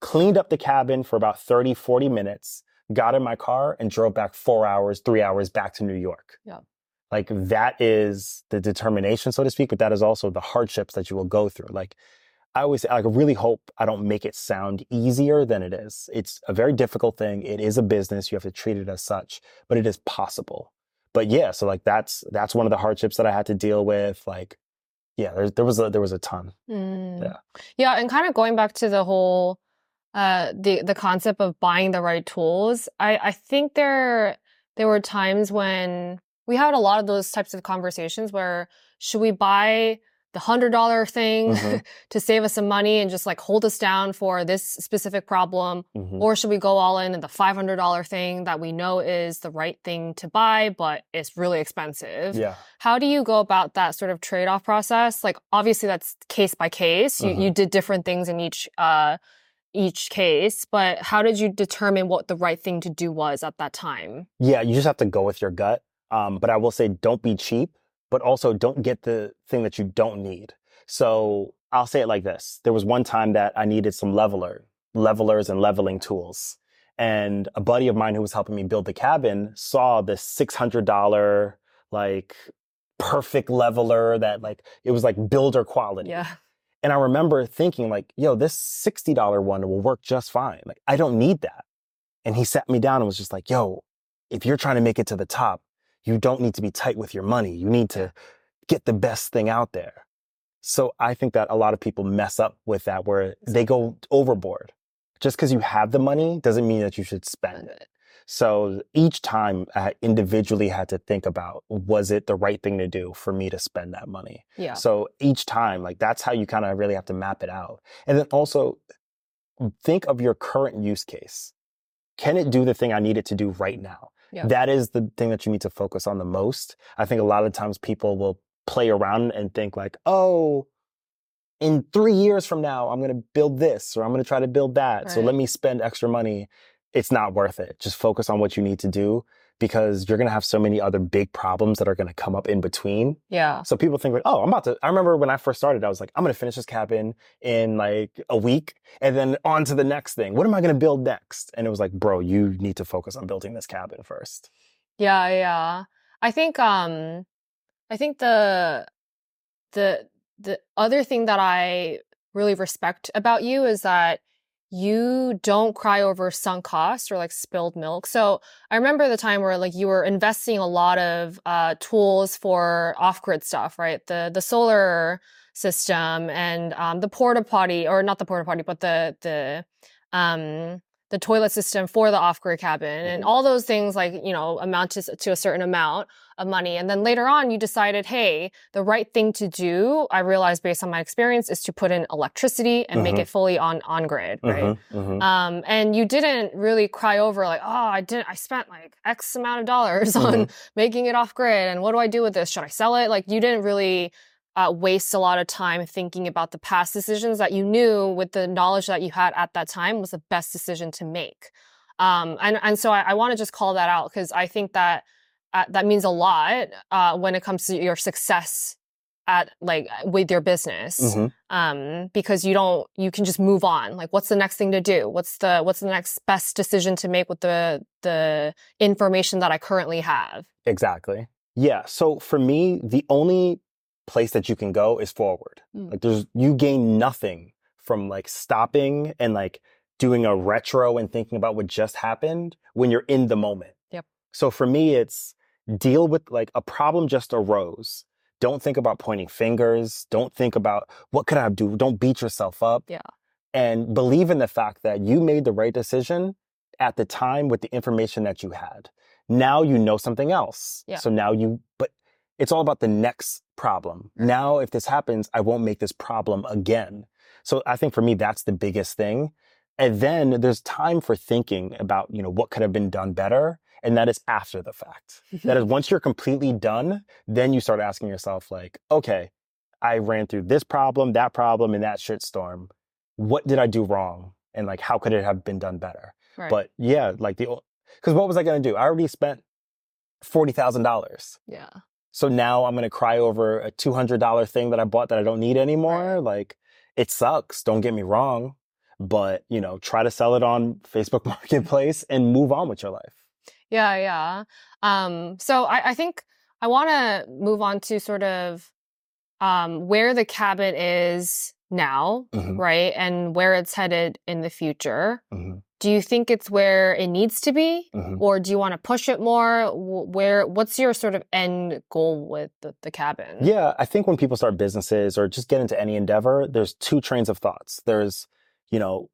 cleaned up the cabin for about thirty, forty minutes, got in my car and drove back four hours, three hours back to New York. Yeah. Like that is the determination, so to speak, but that is also the hardships that you will go through. Like I always like, really hope I don't make it sound easier than it is. It's a very difficult thing. It is a business. You have to treat it as such, but it is possible. But yeah, so like that's that's one of the hardships that I had to deal with. Like, yeah, there, there was a, there was a ton. Mm. Yeah, yeah, and kind of going back to the whole uh, the the concept of buying the right tools. I I think there there were times when we had a lot of those types of conversations where should we buy the one hundred dollars thing mm-hmm. to save us some money and just like hold us down for this specific problem? Mm-hmm. Or should we go all in at the five hundred dollars thing that we know is the right thing to buy, but it's really expensive? Yeah. How do you go about that sort of trade-off process? Like, obviously that's case by case. You, mm-hmm. you did different things in each uh, each case, but how did you determine what the right thing to do was at that time? Yeah, you just have to go with your gut. Um, but I will say don't be cheap. But also don't get the thing that you don't need. So I'll say it like this. There was one time that I needed some leveler, levelers and leveling tools. And a buddy of mine who was helping me build the cabin saw this six hundred dollars, like, perfect leveler that, like, it was like builder quality. Yeah. And I remember thinking, like, yo, this sixty dollars one will work just fine. Like, I don't need that. And he sat me down and was just like, yo, if you're trying to make it to the top, you don't need to be tight with your money. You need to get the best thing out there. So I think that a lot of people mess up with that, where they go overboard. Just because you have the money doesn't mean that you should spend it. So each time I individually had to think about, was it the right thing to do for me to spend that money? Yeah. So each time, like, that's how you kind of really have to map it out. And then also think of your current use case. Can it do the thing I need it to do right now? Yeah. That is the thing that you need to focus on the most. I think a lot of times people will play around and think like, oh, in three years from now, I'm going to build this, or I'm going to try to build that. Right. So let me spend extra money. It's not worth it. Just focus on what you need to do, because you're going to have so many other big problems that are going to come up in between. Yeah. So people think like, oh, I'm about to, I remember when I first started, I was like, I'm going to finish this cabin in like a week and then on to the next thing. What am I going to build next? And it was like, bro, you need to focus on building this cabin first. Yeah. Yeah. I think, um, I think the, the, the other thing that I really respect about you is that you don't cry over sunk costs or like spilled milk. So I remember the time where like you were investing a lot of uh, tools for off-grid stuff, right? The the solar system and um, the porta potty, or not the porta potty, but the the um, the toilet system for the off-grid cabin, and all those things like, you know, amount to, to a certain amount of money. And then later on you decided, hey, the right thing to do, I realized based on my experience, is to put in electricity and mm-hmm. make it fully on on grid, right? Mm-hmm. Mm-hmm. Um, and you didn't really cry over like, oh, I didn't, I spent like X amount of dollars mm-hmm. on making it off grid, and what do I do with this? Should I sell it? Like, you didn't really uh, waste a lot of time thinking about the past decisions that you knew with the knowledge that you had at that time was the best decision to make. Um, and, and so I, I want to just call that out, because I think that Uh, that means a lot uh, when it comes to your success at like with your business, mm-hmm. um, because you don't you can just move on. Like, what's the next thing to do? What's the what's the next best decision to make with the the information that I currently have? Exactly. Yeah. So for me, the only place that you can go is forward. Mm. Like, there's you gain nothing from like stopping and like doing a retro and thinking about what just happened when you're in the moment. Yep. So for me, it's deal with like a problem just arose. Don't think about pointing fingers. Don't think about what could I do. Don't beat yourself up. Yeah. And believe in the fact that you made the right decision at the time with the information that you had. Now you know something else. Yeah. So now you, but it's all about the next problem. Mm-hmm. Now, if this happens, I won't make this problem again. So I think for me, that's the biggest thing. And then there's time for thinking about, you know, what could have been done better. And that is after the fact. That is once you're completely done, then you start asking yourself like, okay, I ran through this problem, that problem, and that shitstorm. What did I do wrong? And like, how could it have been done better? Right. But yeah, like the, because what was I going to do? I already spent forty thousand dollars. Yeah. So now I'm going to cry over a two hundred dollars thing that I bought that I don't need anymore. Right. Like, it sucks. Don't get me wrong. But, you know, try to sell it on Facebook Marketplace and move on with your life. Yeah, yeah. Um, so I, I think I want to move on to sort of um, where the cabin is now, mm-hmm. right? And where it's headed in the future. Mm-hmm. Do you think it's where it needs to be? Mm-hmm. Or do you want to push it more? Where? What's your sort of end goal with the, the cabin? Yeah, I think when people start businesses or just get into any endeavor, there's two trains of thoughts. There's, you know,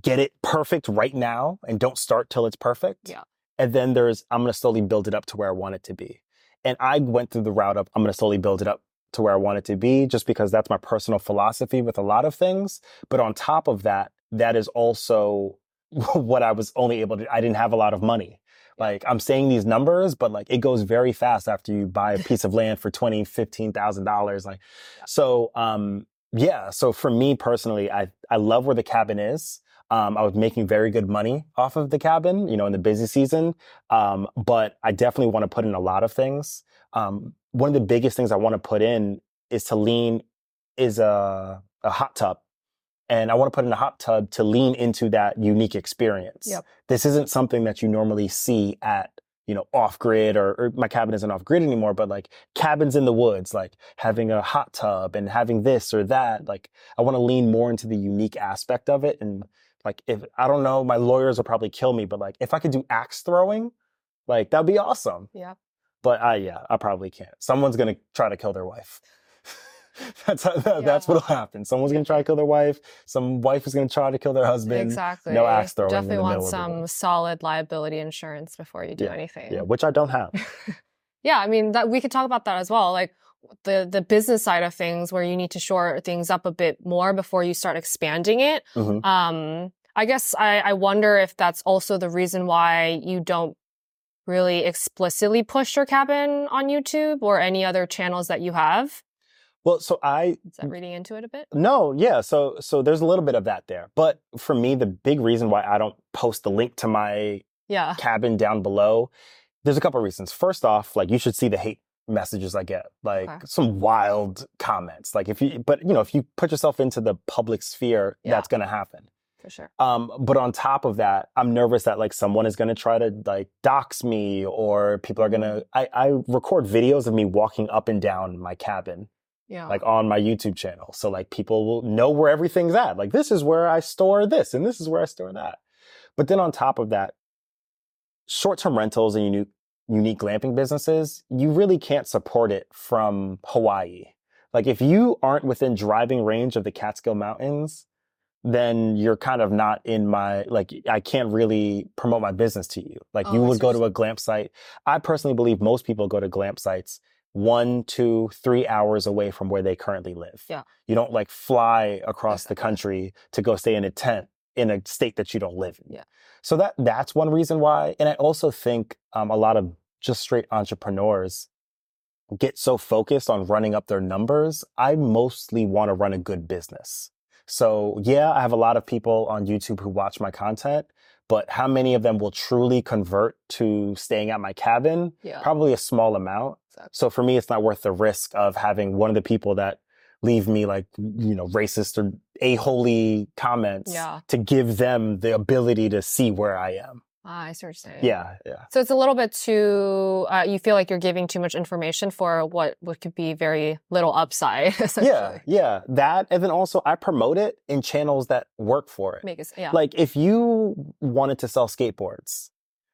get it perfect right now and don't start till it's perfect. Yeah. And then there's, I'm going to slowly build it up to where I want it to be. And I went through the route of, I'm going to slowly build it up to where I want it to be, just because that's my personal philosophy with a lot of things. But on top of that, that is also what I was only able to, I didn't have a lot of money. Like, I'm saying these numbers, but like, it goes very fast after you buy a piece of land for twenty thousand dollars, fifteen thousand dollars. Like, so, um, yeah. So for me personally, I, I love where the cabin is. Um, I was making very good money off of the cabin, you know, in the busy season. Um, but I definitely want to put in a lot of things. Um, one of the biggest things I want to put in is to lean is a, a hot tub, and I want to put in a hot tub to lean into that unique experience. Yep. This isn't something that you normally see at, you know, off grid, or, or my cabin isn't off grid anymore, but like cabins in the woods, like having a hot tub and having this or that. Like, I want to lean more into the unique aspect of it. And like, if I don't know, my lawyers will probably kill me, but like, if I could do axe throwing, like, that'd be awesome. Yeah. But I, yeah, I probably can't. Someone's going to try to kill their wife. That's how, that, yeah. That's what'll happen. Someone's gonna try to kill their wife. Some wife is gonna try to kill their husband. Exactly. No axe throwing. Definitely in the want some solid liability insurance before you do yeah. anything. Yeah, which I don't have. Yeah, I mean, that we could talk about that as well. Like the the business side of things, where you need to shore things up a bit more before you start expanding it. Mm-hmm. Um, I guess I, I wonder if that's also the reason why you don't really explicitly push your cabin on YouTube or any other channels that you have. Well, so I... Is that reading into it a bit? No, yeah. So so there's a little bit of that there. But for me, the big reason why I don't post the link to my yeah. cabin down below, there's a couple of reasons. First off, like, you should see the hate messages I get. Like, okay. some wild comments. Like, if you... But, you know, if you put yourself into the public sphere, yeah. that's going to happen. For sure. Um, but on top of that, I'm nervous that, like, someone is going to try to, like, dox me, or people are going to... I, I record videos of me walking up and down my cabin. Yeah. Like on my YouTube channel. So like people will know where everything's at. Like, this is where I store this and this is where I store that. But then on top of that, short-term rentals and unique, unique glamping businesses, you really can't support it from Hawaii. Like, if you aren't within driving range of the Catskill Mountains, then you're kind of not in my, like, I can't really promote my business to you. Like oh, you would go to a glamp site. I personally believe most people go to glamp sites one, two, three hours away from where they currently live. Yeah. You don't like fly across exactly. the country to go stay in a tent in a state that you don't live in. Yeah. So that that's one reason why. And I also think um, a lot of just straight entrepreneurs get so focused on running up their numbers. I mostly want to run a good business. So yeah, I have a lot of people on YouTube who watch my content, but how many of them will truly convert to staying at my cabin? Yeah. Probably a small amount. Exactly. So for me, it's not worth the risk of having one of the people that leave me, like, you know, racist or a-holy comments yeah. to give them the ability to see where I am. Ah, I see what you're saying. Yeah, yeah. So it's a little bit too, uh, you feel like you're giving too much information for what, what could be very little upside, essentially. Yeah, yeah. That, and then also I promote it in channels that work for it. Make it yeah. Like, if you wanted to sell skateboards,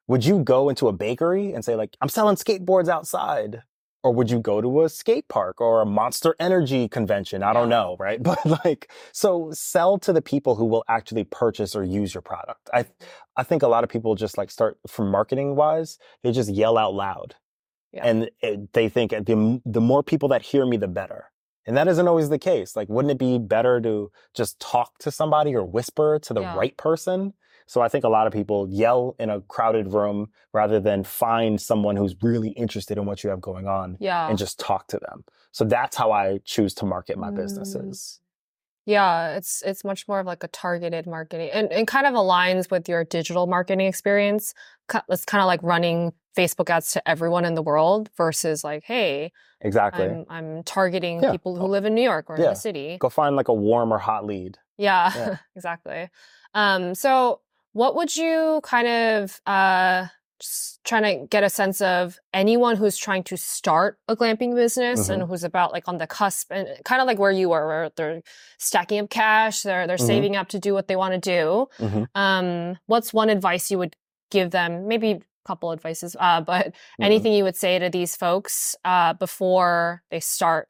would you go into a bakery and say, like, I'm selling skateboards outside? Or would you go to a skate park or a Monster Energy convention? I yeah. don't know, right? But like, so sell to the people who will actually purchase or use your product. I I think a lot of people just like start from marketing wise, they just yell out loud. Yeah. And it, they think the, the more people that hear me, the better. And that isn't always the case. Like, wouldn't it be better to just talk to somebody or whisper to the yeah. right person? So I think a lot of people yell in a crowded room rather than find someone who's really interested in what you have going on yeah. and just talk to them. So that's how I choose to market my mm. businesses. Yeah, it's it's much more of like a targeted marketing, and, and kind of aligns with your digital marketing experience. It's kind of like running Facebook ads to everyone in the world versus like, hey, exactly, I'm, I'm targeting yeah. people who live in New York or yeah. in the city. Go find like a warm or hot lead. Yeah, yeah. Exactly. Um, so... What would you kind of, uh, just trying to get a sense of anyone who's trying to start a glamping business mm-hmm. and who's about like on the cusp and kind of like where you are, where they're stacking up cash, they're they're mm-hmm. saving up to do what they want to do. Mm-hmm. Um, what's one advice you would give them? Maybe a couple advices, uh, but mm-hmm. anything you would say to these folks uh, before they start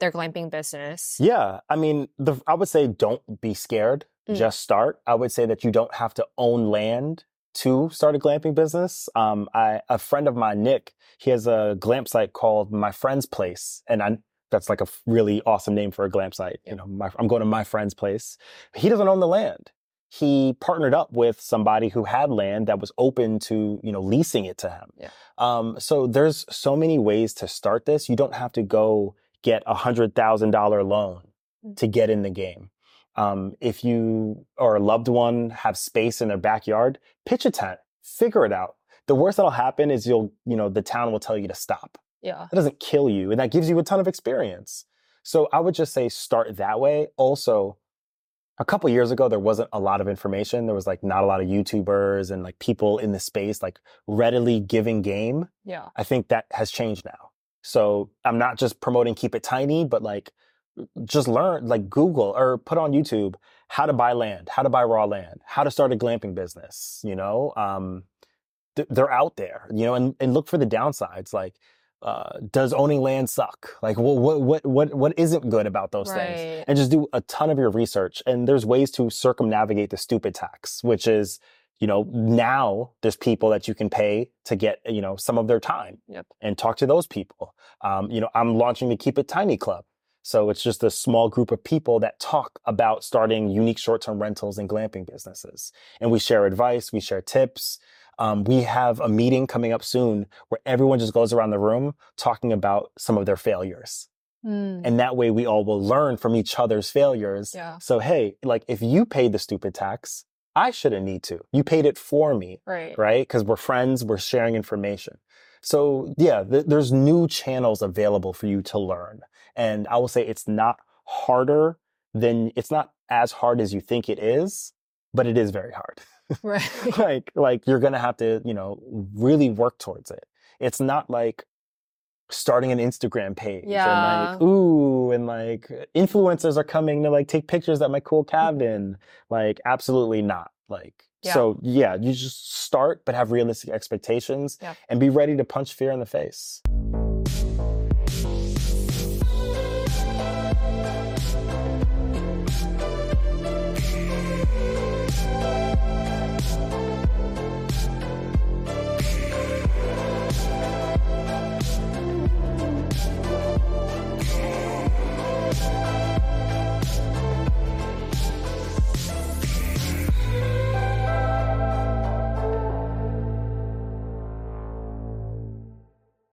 their glamping business? Yeah, I mean, the, I would say don't be scared. Mm. Just start. I would say that you don't have to own land to start a glamping business. Um, I a friend of mine, Nick, he has a glamp site called My Friend's Place, and I, that's like a really awesome name for a glamp site. You know, my, I'm going to my friend's place. He doesn't own the land. He partnered up with somebody who had land that was open to, you know, leasing it to him. Yeah. Um, so there's so many ways to start this. You don't have to go get a hundred thousand dollar loan mm. to get in the game. Um, if you or a loved one have space in their backyard, pitch a tent, figure it out. The worst that'll happen is you'll, you know, the town will tell you to stop. Yeah. That doesn't kill you. And that gives you a ton of experience. So I would just say start that way. Also, a couple years ago, there wasn't a lot of information. There was like not a lot of YouTubers and like people in the space like readily giving game. Yeah. I think that has changed now. So I'm not just promoting Keep It Tiny, but like just learn, like Google or put on YouTube how to buy land, how to buy raw land, how to start a glamping business, you know? Um, th- they're out there, you know, and, and look for the downsides. Like, Uh, does owning land suck? Like, well, what, what, what, what isn't good about those right. things? And just do a ton of your research. And there's ways to circumnavigate the stupid tax, which is, you know, now there's people that you can pay to get, you know, some of their time yep. and talk to those people. Um, you know, I'm launching the Keep It Tiny Club. So it's just a small group of people that talk about starting unique short-term rentals and glamping businesses. And we share advice, we share tips. Um, we have a meeting coming up soon where everyone just goes around the room talking about some of their failures. Mm. And that way we all will learn from each other's failures. Yeah. So, hey, like if you paid the stupid tax, I shouldn't need to. You paid it for me, right? Right? Because we're friends, we're sharing information. So yeah, th- there's new channels available for you to learn. And I will say it's not harder than, it's not as hard as you think it is, but it is very hard. Right. like, like you're going to have to, you know, really work towards it. It's not like starting an Instagram page yeah. and like, ooh, and like influencers are coming to like take pictures at my cool cabin. Like, absolutely not. Like, yeah. so yeah, you just start, but have realistic expectations yeah. and be ready to punch fear in the face.